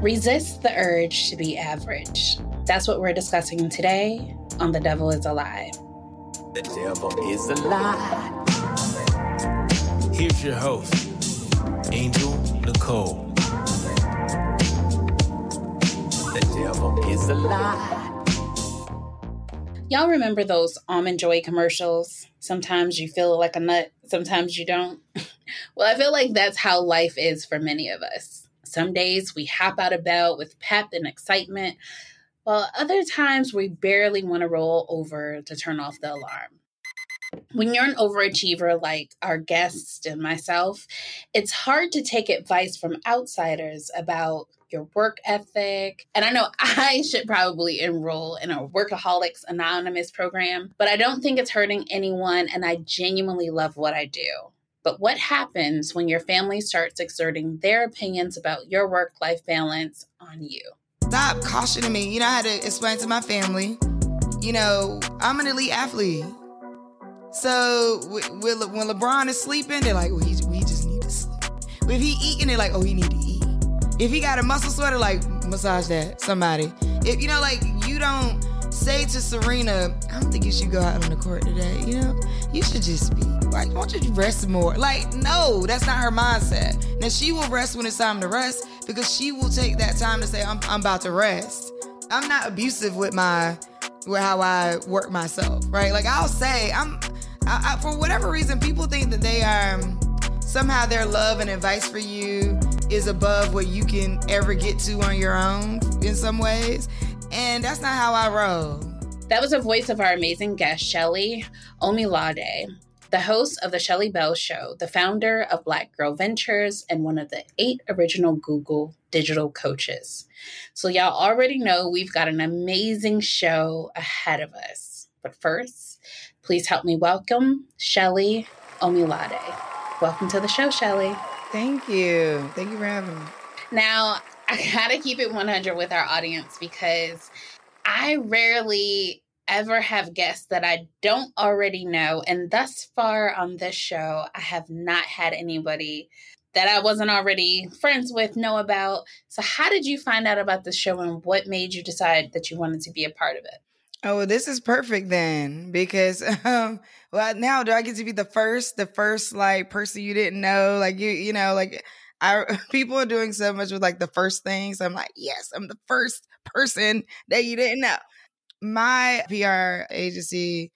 Resist the urge to be average. That's what we're discussing today on The Devil is a Lie. The Devil is a Lie. Here's your host, Angel Nicole. The devil is a lie. Y'all remember those Almond Joy commercials? Sometimes you feel like a nut, sometimes you don't. Well, I feel like that's how life is for many of us. Some days we hop out of bed with pep and excitement, while other times we barely want to roll over to turn off the alarm. When you're an overachiever like our guests and myself, it's hard to take advice from outsiders about your work ethic. And I know I should probably enroll in a Workaholics Anonymous program, but I don't think it's hurting anyone, and I genuinely love what I do. But what happens when your family starts exerting their opinions about your work-life balance on you? Stop cautioning me. You know, I had to explain to my family, you know, I'm an elite athlete. So when LeBron is sleeping, they're like, well, we just need to sleep. If he eating, they're like, oh, he need to eat. If he got a muscle sore, like, massage that, somebody. If, you know, like, you don't say to Serena, I don't think you should go out on the court today, you know? You should just be, like, why don't you rest more? Like, no, that's not her mindset. Now, she will rest when it's time to rest because she will take that time to say, I'm about to rest. I'm not abusive with how I work myself, right? Like, I'll say, I for whatever reason, people think that they are, somehow their love and advice for you is above what you can ever get to on your own in some ways. And that's not how I roll. That was the voice of our amazing guest, Shelly Omilâde, the host of The Shelly Bell Show, the founder of Black Girl Ventures, and one of the 8 original Google Digital Coaches. So y'all already know we've got an amazing show ahead of us. But first, please help me welcome Shelly Omilâde. Welcome to the show, Shelly. Thank you. Thank you for having me. Now, I gotta keep it 100 with our audience because I rarely ever have guests that I don't already know. And thus far on this show, I have not had anybody that I wasn't already friends with know about. So how did you find out about the show and what made you decide that you wanted to be a part of it? Oh, well, this is perfect then, because well, now do I get to be the first like person you didn't know? Like you know, like people are doing so much with like the first things. So I'm like, yes, I'm the first person that you didn't know. My PR agency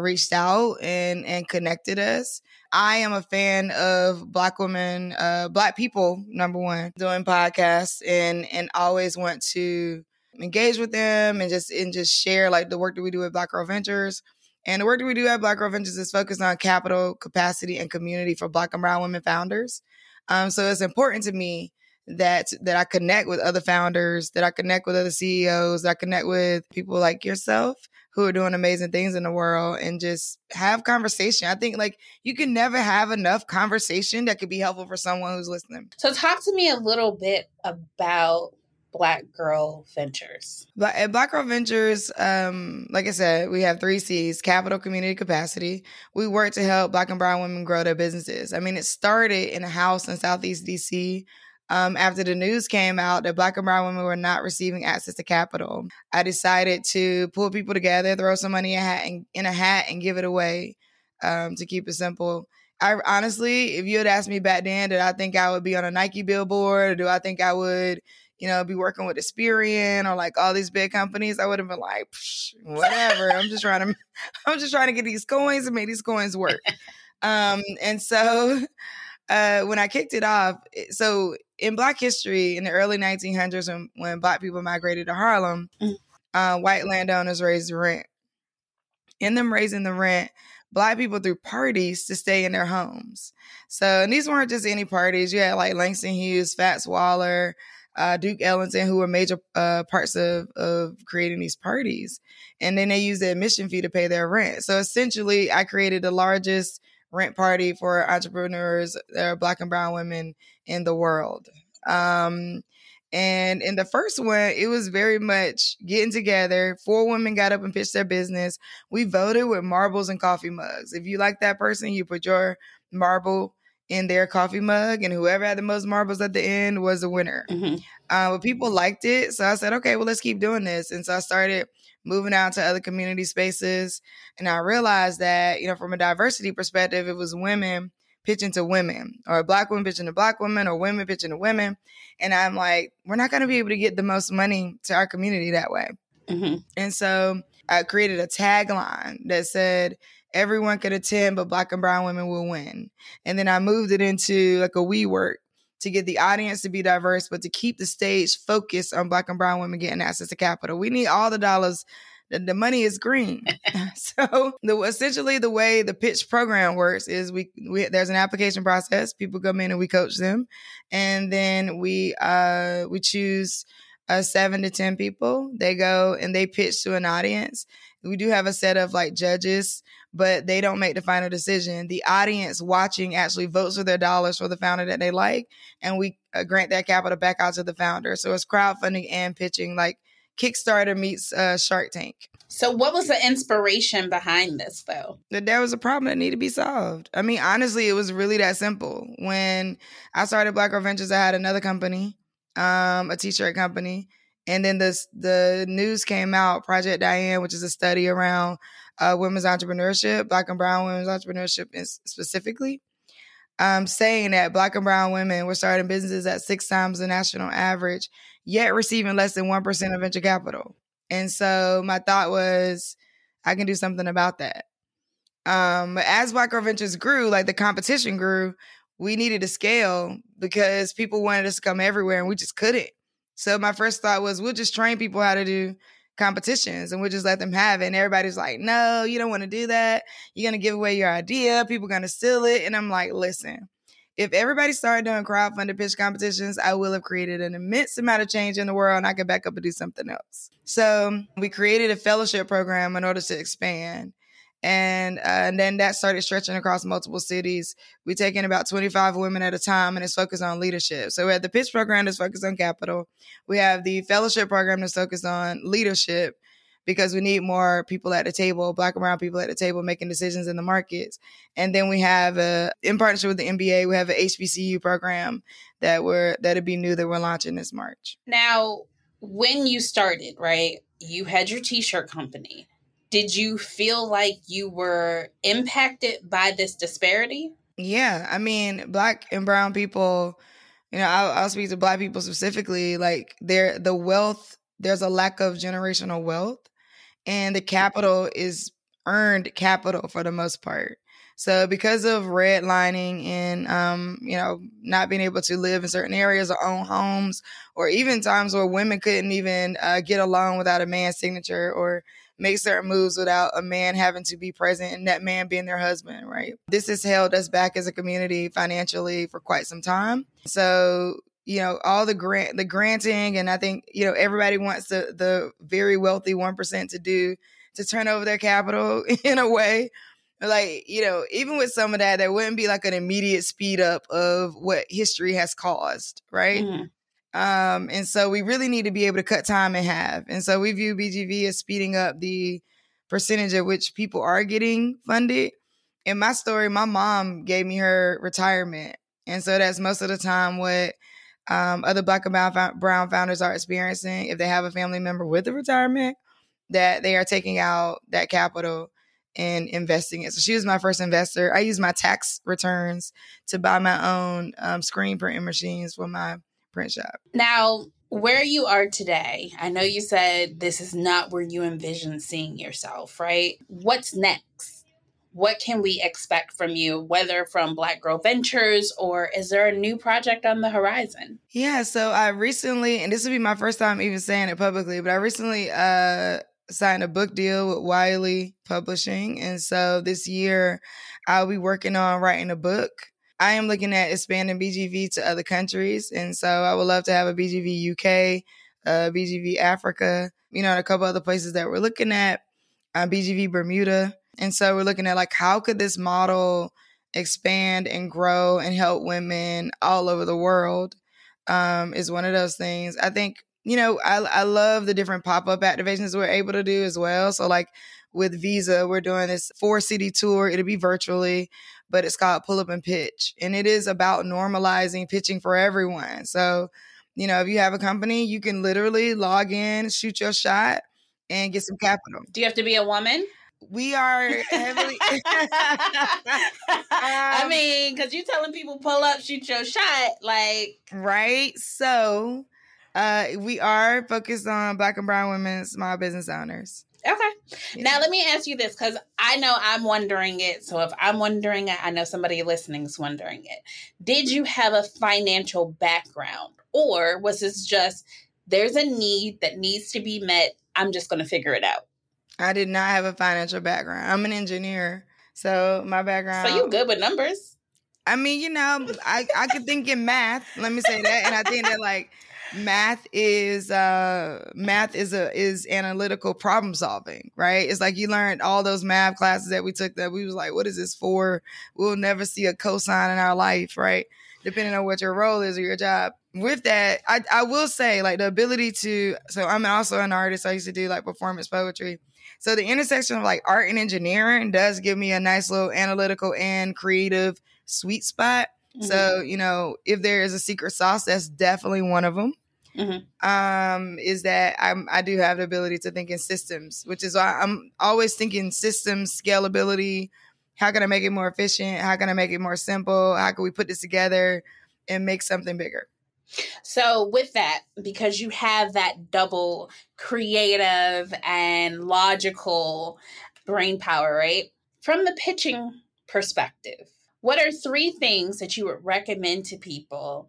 reached out and connected us. I am a fan of Black women, Black people, number one, doing podcasts and always want to engage with them and just share like the work that we do at Black Girl Ventures. And the work that we do at Black Girl Ventures is focused on capital, capacity, and community for Black and Brown women founders. So it's important to me that I connect with other founders, that I connect with other CEOs, that I connect with people like yourself who are doing amazing things in the world and just have conversation. I think like you can never have enough conversation that could be helpful for someone who's listening. So talk to me a little bit about Black Girl Ventures. At Black Girl Ventures, like I said, we have 3 C's, capital, community, capacity. We work to help Black and Brown women grow their businesses. I mean, it started in a house in Southeast DC after the news came out that Black and Brown women were not receiving access to capital. I decided to pull people together, throw some money in a hat and give it away to keep it simple. I honestly, if you had asked me back then, did I think I would be on a Nike billboard? Or do I think I would, you know, be working with Experian or like all these big companies, I would have been like, whatever. I'm just trying to get these coins and make these coins work. And so when I kicked it off, so in Black history in the early 1900s, when Black people migrated to Harlem, white landowners raised the rent. In them raising the rent, Black people threw parties to stay in their homes. So, and these weren't just any parties. You had like Langston Hughes, Fats Waller, Duke Ellington, who were major parts of creating these parties. And then they used the admission fee to pay their rent. So essentially, I created the largest rent party for entrepreneurs, Black and brown women in the world. And in the first one, it was very much getting together. 4 women got up and pitched their business. We voted with marbles and coffee mugs. If you like that person, you put your marble in their coffee mug, and whoever had the most marbles at the end was the winner. Mm-hmm. But people liked it. So I said, okay, well, let's keep doing this. And so I started moving out to other community spaces. And I realized that, you know, from a diversity perspective, it was women pitching to women, or Black women pitching to Black women, or women pitching to women. And I'm like, we're not going to be able to get the most money to our community that way. Mm-hmm. And so I created a tagline that said, everyone could attend, but Black and brown women will win. And then I moved it into like a WeWork to get the audience to be diverse, but to keep the stage focused on Black and brown women getting access to capital. We need all the dollars. The money is green. So essentially the way the pitch program works is we there's an application process. People come in and we coach them. And then we choose 7 to 10 people. They go and they pitch to an audience. We do have a set of like judges, but they don't make the final decision. The audience watching actually votes for their dollars for the founder that they like. And we grant that capital back out to the founder. So it's crowdfunding and pitching, like Kickstarter meets Shark Tank. So what was the inspiration behind this, though? That there was a problem that needed to be solved. I mean, honestly, it was really that simple. When I started Black Girl Ventures, I had another company, a t-shirt company. And then the news came out, Project Diane, which is a study around women's entrepreneurship, Black and brown women's entrepreneurship specifically, saying that Black and brown women were starting businesses at 6 times the national average, yet receiving less than 1% of venture capital. And so my thought was, I can do something about that. As Black Girl Ventures grew, like the competition grew, we needed to scale because people wanted us to come everywhere and we just couldn't. So my first thought was, we'll just train people how to do competitions and we'll just let them have it. And everybody's like, no, you don't want to do that. You're going to give away your idea. People are going to steal it. And I'm like, listen, if everybody started doing crowdfunded pitch competitions, I will have created an immense amount of change in the world and I could back up and do something else. So we created a fellowship program in order to expand. And then that started stretching across multiple cities. We take in about 25 women at a time, and it's focused on leadership. So we have the pitch program that's focused on capital. We have the fellowship program that's focused on leadership because we need more people at the table, Black and brown people at the table making decisions in the markets. And then we have, in partnership with the NBA, we have an HBCU program that'll be new that we're launching this March. Now, when you started, right, you had your t-shirt company. Did you feel like you were impacted by this disparity? Yeah. I mean, Black and brown people, you know, I'll speak to Black people specifically, like there's a lack of generational wealth and the capital is earned capital for the most part. So because of redlining and, you know, not being able to live in certain areas or own homes, or even times where women couldn't even get a loan without a man's signature, or make certain moves without a man having to be present and that man being their husband, right? This has held us back as a community financially for quite some time. So, you know, all the granting, and I think, you know, everybody wants the very wealthy 1% to turn over their capital in a way. Like, you know, even with some of that, there wouldn't be like an immediate speed up of what history has caused, right? Mm-hmm. And so we really need to be able to cut time in half. And so we view BGV as speeding up the percentage at which people are getting funded. In my story, my mom gave me her retirement. And so that's most of the time what other Black and brown founders are experiencing. If they have a family member with a retirement, that they are taking out that capital and investing it. So she was my first investor. I used my tax returns to buy my own screen printing machines for my print shop. Now, where you are today, I know you said this is not where you envision seeing yourself, right? What's next? what can we expect from you, whether from Black Girl Ventures, or is there a new project on the horizon? Yeah, so I recently, and this will be my first time even saying it publicly, but I recently signed a book deal with Wiley Publishing. And so this year I'll be working on writing a book. I am looking at expanding BGV to other countries. And so I would love to have a BGV UK, BGV Africa, you know, and a couple other places that we're looking at, BGV Bermuda. And so we're looking at like, how could this model expand and grow and help women all over the world is one of those things. I think, you know, I love the different pop-up activations we're able to do as well. So like with Visa, we're doing this 4-city tour. It'll be virtually, but it's called Pull Up and Pitch. And it is about normalizing pitching for everyone. So, you know, if you have a company, you can literally log in, shoot your shot, and get some capital. Do you have to be a woman? We are heavily... I mean, because you're telling people pull up, shoot your shot, like... Right? So... we are focused on Black and brown women, small business owners. Okay. Yeah. Now, let me ask you this, because I know I'm wondering it. So if I'm wondering it, I know somebody listening is wondering it. Did you have a financial background, or was this just, there's a need that needs to be met, I'm just going to figure it out? I did not have a financial background. I'm an engineer. So my background... So you good with numbers. I mean, you know, I could think in math. Let me say that. And I think that like... Math is analytical problem solving, right? It's like you learned all those math classes that we took that we was like, what is this for? We'll never see a cosine in our life, right? Depending on what your role is or your job. With that, I will say like the ability to, so I'm also an artist. I used to do like performance poetry. So the intersection of like art and engineering does give me a nice little analytical and creative sweet spot. So, you know, if there is a secret sauce, that's definitely one of them. Mm-hmm. Is that I do have the ability to think in systems, which is why I'm always thinking systems, scalability. How can I make it more efficient? How can I make it more simple? How can we put this together and make something bigger? So with that, because you have that double creative and logical brain power, right? From the pitching perspective, what are 3 things that you would recommend to people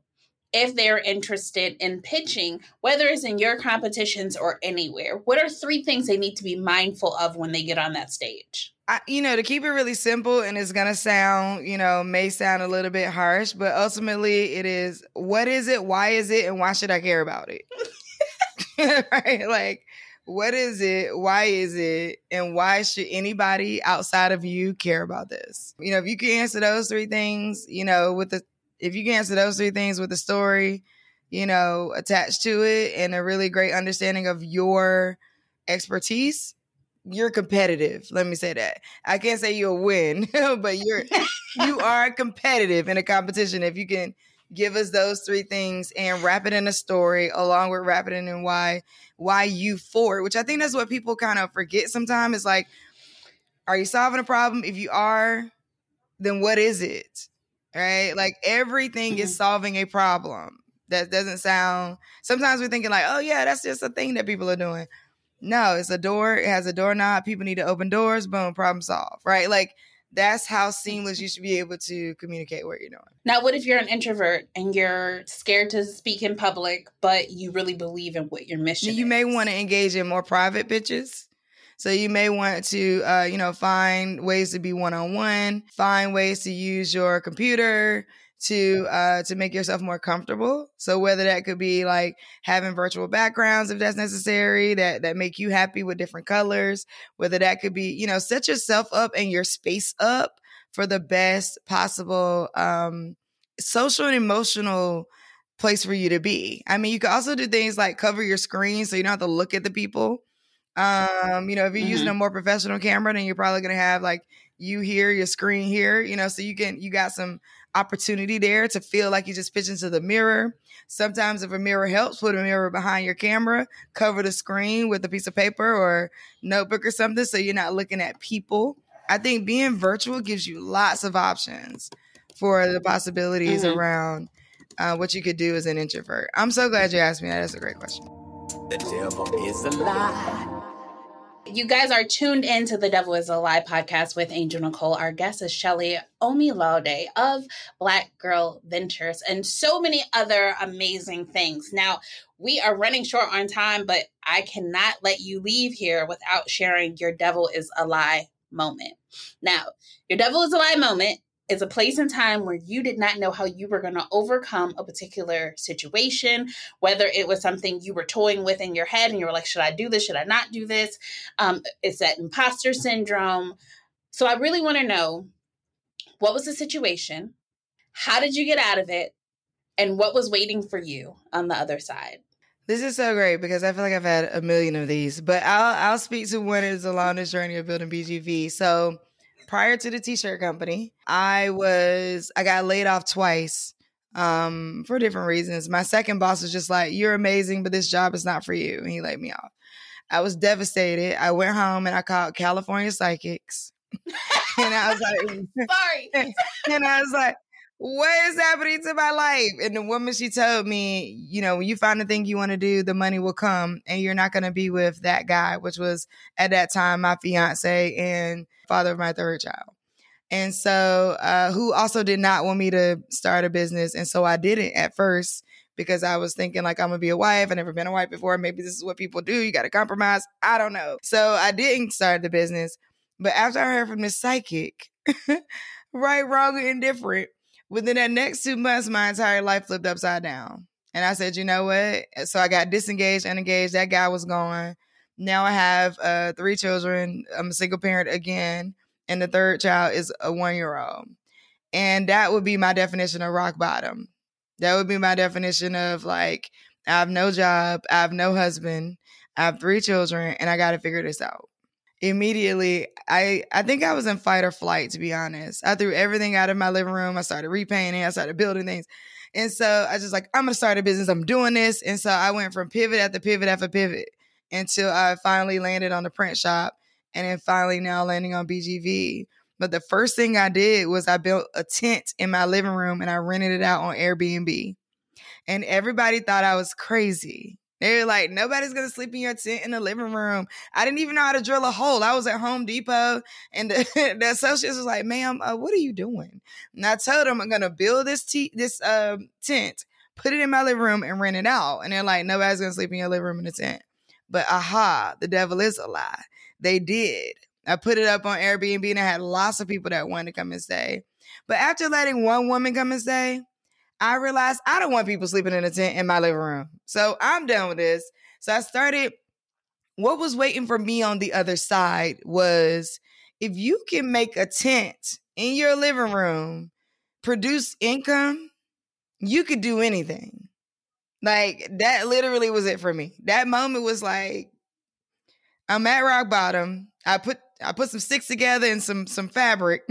if they're interested in pitching, whether it's in your competitions or anywhere? What are 3 things they need to be mindful of when they get on that stage? You know, to keep it really simple, and it's going to sound, you know, may sound a little bit harsh, but ultimately it is, what is it? Why is it? And why should I care about it? Right? Like, what is it? Why is it? And why should anybody outside of you care about this? You know, if you can answer those 3 things, you know, if you can answer those 3 things with a story, you know, attached to it and a really great understanding of your expertise, you're competitive. Let me say that. I can't say you'll win, but you are competitive in a competition. If you can give us those 3 things and wrap it in a story along with wrap it in why you for it, which I think that's what people kind of forget sometimes. It's like, are you solving a problem? If you are, then what is it? Right? Like everything is solving a problem. That doesn't sound, sometimes we're thinking like, oh yeah, that's just a thing that people are doing. No, it's a door. It has a doorknob. People need to open doors. Boom, problem solved. Right? Like, that's how seamless you should be able to communicate what you're doing. Now, what if you're an introvert and you're scared to speak in public, but you really believe in what your mission is? You may want to engage in more private pitches. So you may want to, you know, find ways to be one-on-one, find ways to use your computer to make yourself more comfortable. So whether that could be like having virtual backgrounds, if that's necessary, that make you happy with different colors, whether that could be, you know, set yourself up and your space up for the best possible social and emotional place for you to be. I mean, you can also do things like cover your screen so you don't have to look at the people. You know, if you're using a more professional camera, then you're probably going to have like you here, your screen here, you know, so you got some opportunity there to feel like you just pitch into the mirror. Sometimes if a mirror helps, put a mirror behind your camera, cover the screen with a piece of paper or notebook or something so you're not looking at people. I think being virtual gives you lots of options for the possibilities around what you could do as an introvert. I'm so glad you asked me that. That's a great question. The devil is a lie. You guys are tuned in to The Devil is a Lie podcast with Angel Nicole. Our guest is Shelly Omilâde of Black Girl Ventures and so many other amazing things. Now, we are running short on time, but I cannot let you leave here without sharing your Devil is a Lie moment. Now, your Devil is a Lie moment is a place and time where you did not know how you were going to overcome a particular situation, whether it was something you were toying with in your head and you were like, should I do this? Should I not do this? It's that imposter syndrome. So I really want to know, what was the situation? How did you get out of it? And what was waiting for you on the other side? This is so great because I feel like I've had a million of these, but I'll speak to one is along this journey of building BGV. So prior to the t-shirt company, I got laid off twice for different reasons. My second boss was just like, you're amazing, but this job is not for you. And he laid me off. I was devastated. I went home and I called California Psychics. And I was like, sorry. And I was like, what is happening to my life? And the woman, she told me, you know, when you find the thing you want to do, the money will come and you're not going to be with that guy, which was at that time my fiance and father of my third child. And so who also did not want me to start a business. And so I didn't at first because I was thinking like, I'm going to be a wife. I've never been a wife before. Maybe this is what people do. You got to compromise. I don't know. So I didn't start the business. But after I heard from this psychic, right, wrong, or indifferent, within that next 2 months, my entire life flipped upside down. And I said, you know what? So I got disengaged, unengaged. That guy was gone. Now I have 3 children. I'm a single parent again. And the third child is a 1-year-old. And that would be my definition of rock bottom. That would be my definition of like, I have no job. I have no husband. I have 3 children and I got to figure this out. Immediately, I think I was in fight or flight, to be honest. I threw everything out of my living room. I started repainting. I started building things. And so I just like, I'm going to start a business. I'm doing this. And so I went from pivot after pivot after pivot until I finally landed on the print shop and then finally now landing on BGV. But the first thing I did was I built a tent in my living room and I rented it out on Airbnb. And everybody thought I was crazy. They were like, nobody's going to sleep in your tent in the living room. I didn't even know how to drill a hole. I was at Home Depot and the associates was like, ma'am, what are you doing? And I told them I'm going to build this tent, put it in my living room and rent it out. And they're like, nobody's going to sleep in your living room in the tent. But aha, the devil is a lie. They did. I put it up on Airbnb and I had lots of people that wanted to come and stay. But after letting one woman come and stay, I realized I don't want people sleeping in a tent in my living room. So I'm done with this. So I started, what was waiting for me on the other side was if you can make a tent in your living room, produce income, you could do anything. Like that literally was it for me. That moment was like, I'm at rock bottom. I put some sticks together and some fabric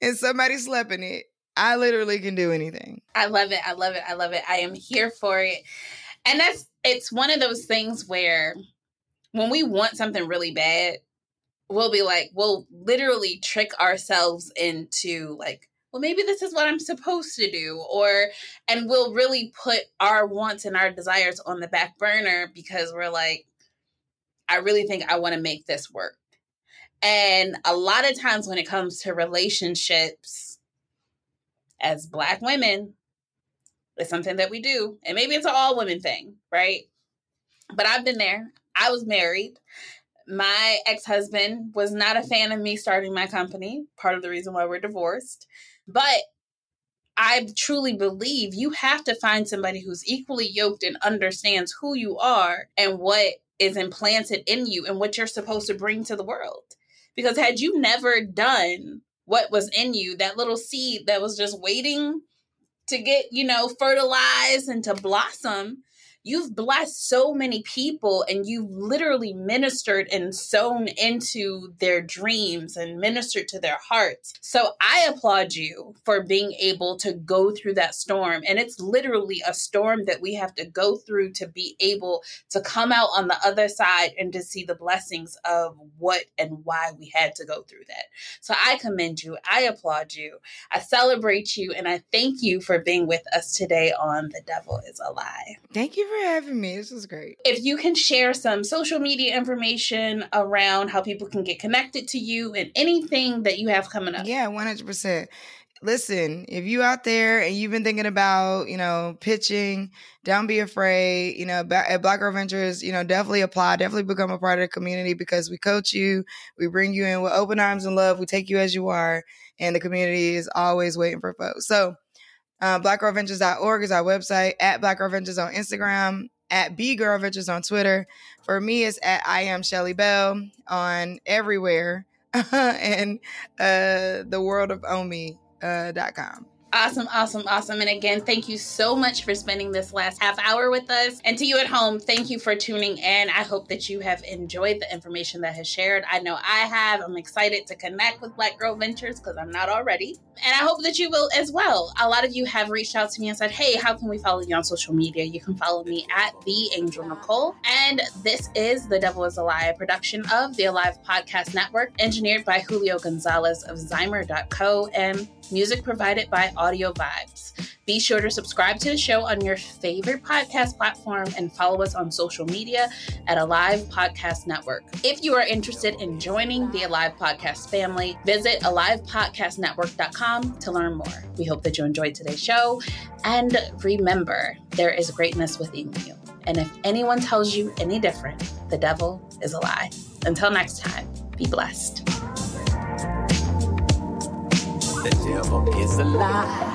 and somebody slept in it. I literally can do anything. I love it. I love it. I love it. I am here for it. And it's one of those things where when we want something really bad, we'll be like, we'll literally trick ourselves into like, well, maybe this is what I'm supposed to do. And we'll really put our wants and our desires on the back burner because we're like, I really think I want to make this work. And a lot of times when it comes to relationships, as Black women, it's something that we do. And maybe it's an all women thing, right? But I've been there. I was married. My ex-husband was not a fan of me starting my company, part of the reason why we're divorced. But I truly believe you have to find somebody who's equally yoked and understands who you are and what is implanted in you and what you're supposed to bring to the world. Because had you never done what was in you, that little seed that was just waiting to get, fertilized and to blossom. You've blessed so many people and you've literally ministered and sown into their dreams and ministered to their hearts. So I applaud you for being able to go through that storm. And it's literally a storm that we have to go through to be able to come out on the other side and to see the blessings of what and why we had to go through that. So I commend you. I applaud you. I celebrate you. And I thank you for being with us today on The Devil is a Lie. Thank you for having me. This was great. If you can share some social media information around how people can get connected to you and anything that you have coming up. Yeah, 100%. Listen, if you out there and you've been thinking about, pitching, don't be afraid, at Black Girl Ventures, definitely apply, definitely become a part of the community because we coach you, we bring you in with open arms and love, we take you as you are, and the community is always waiting for folks. So blackgirlventures.org is our website, at Black Girl Ventures on Instagram, at bgirlventures on Twitter. For me, it's at I am Shelly Bell on everywhere and theworldofOmi.com. Awesome. And again, thank you so much for spending this last half hour with us. And to you at home, thank you for tuning in. I hope that you have enjoyed the information that has shared. I know I have. I'm excited to connect with Black Girl Ventures because I'm not already. And I hope that you will as well. A lot of you have reached out to me and said, hey, how can we follow you on social media? You can follow me at The Angel Nicole. And this is The Devil is a Lie, a production of the Alive Podcast Network, engineered by Julio Gonzalez of Zymer.co, and music provided by Audio Vibes. Be sure to subscribe to the show on your favorite podcast platform and follow us on social media at Alive Podcast Network. If you are interested in joining the Alive Podcast family, visit AlivePodcastNetwork.com to learn more. We hope that you enjoyed today's show. And remember, there is greatness within you. And if anyone tells you any different, the devil is a lie. Until next time, be blessed. The devil is a lie.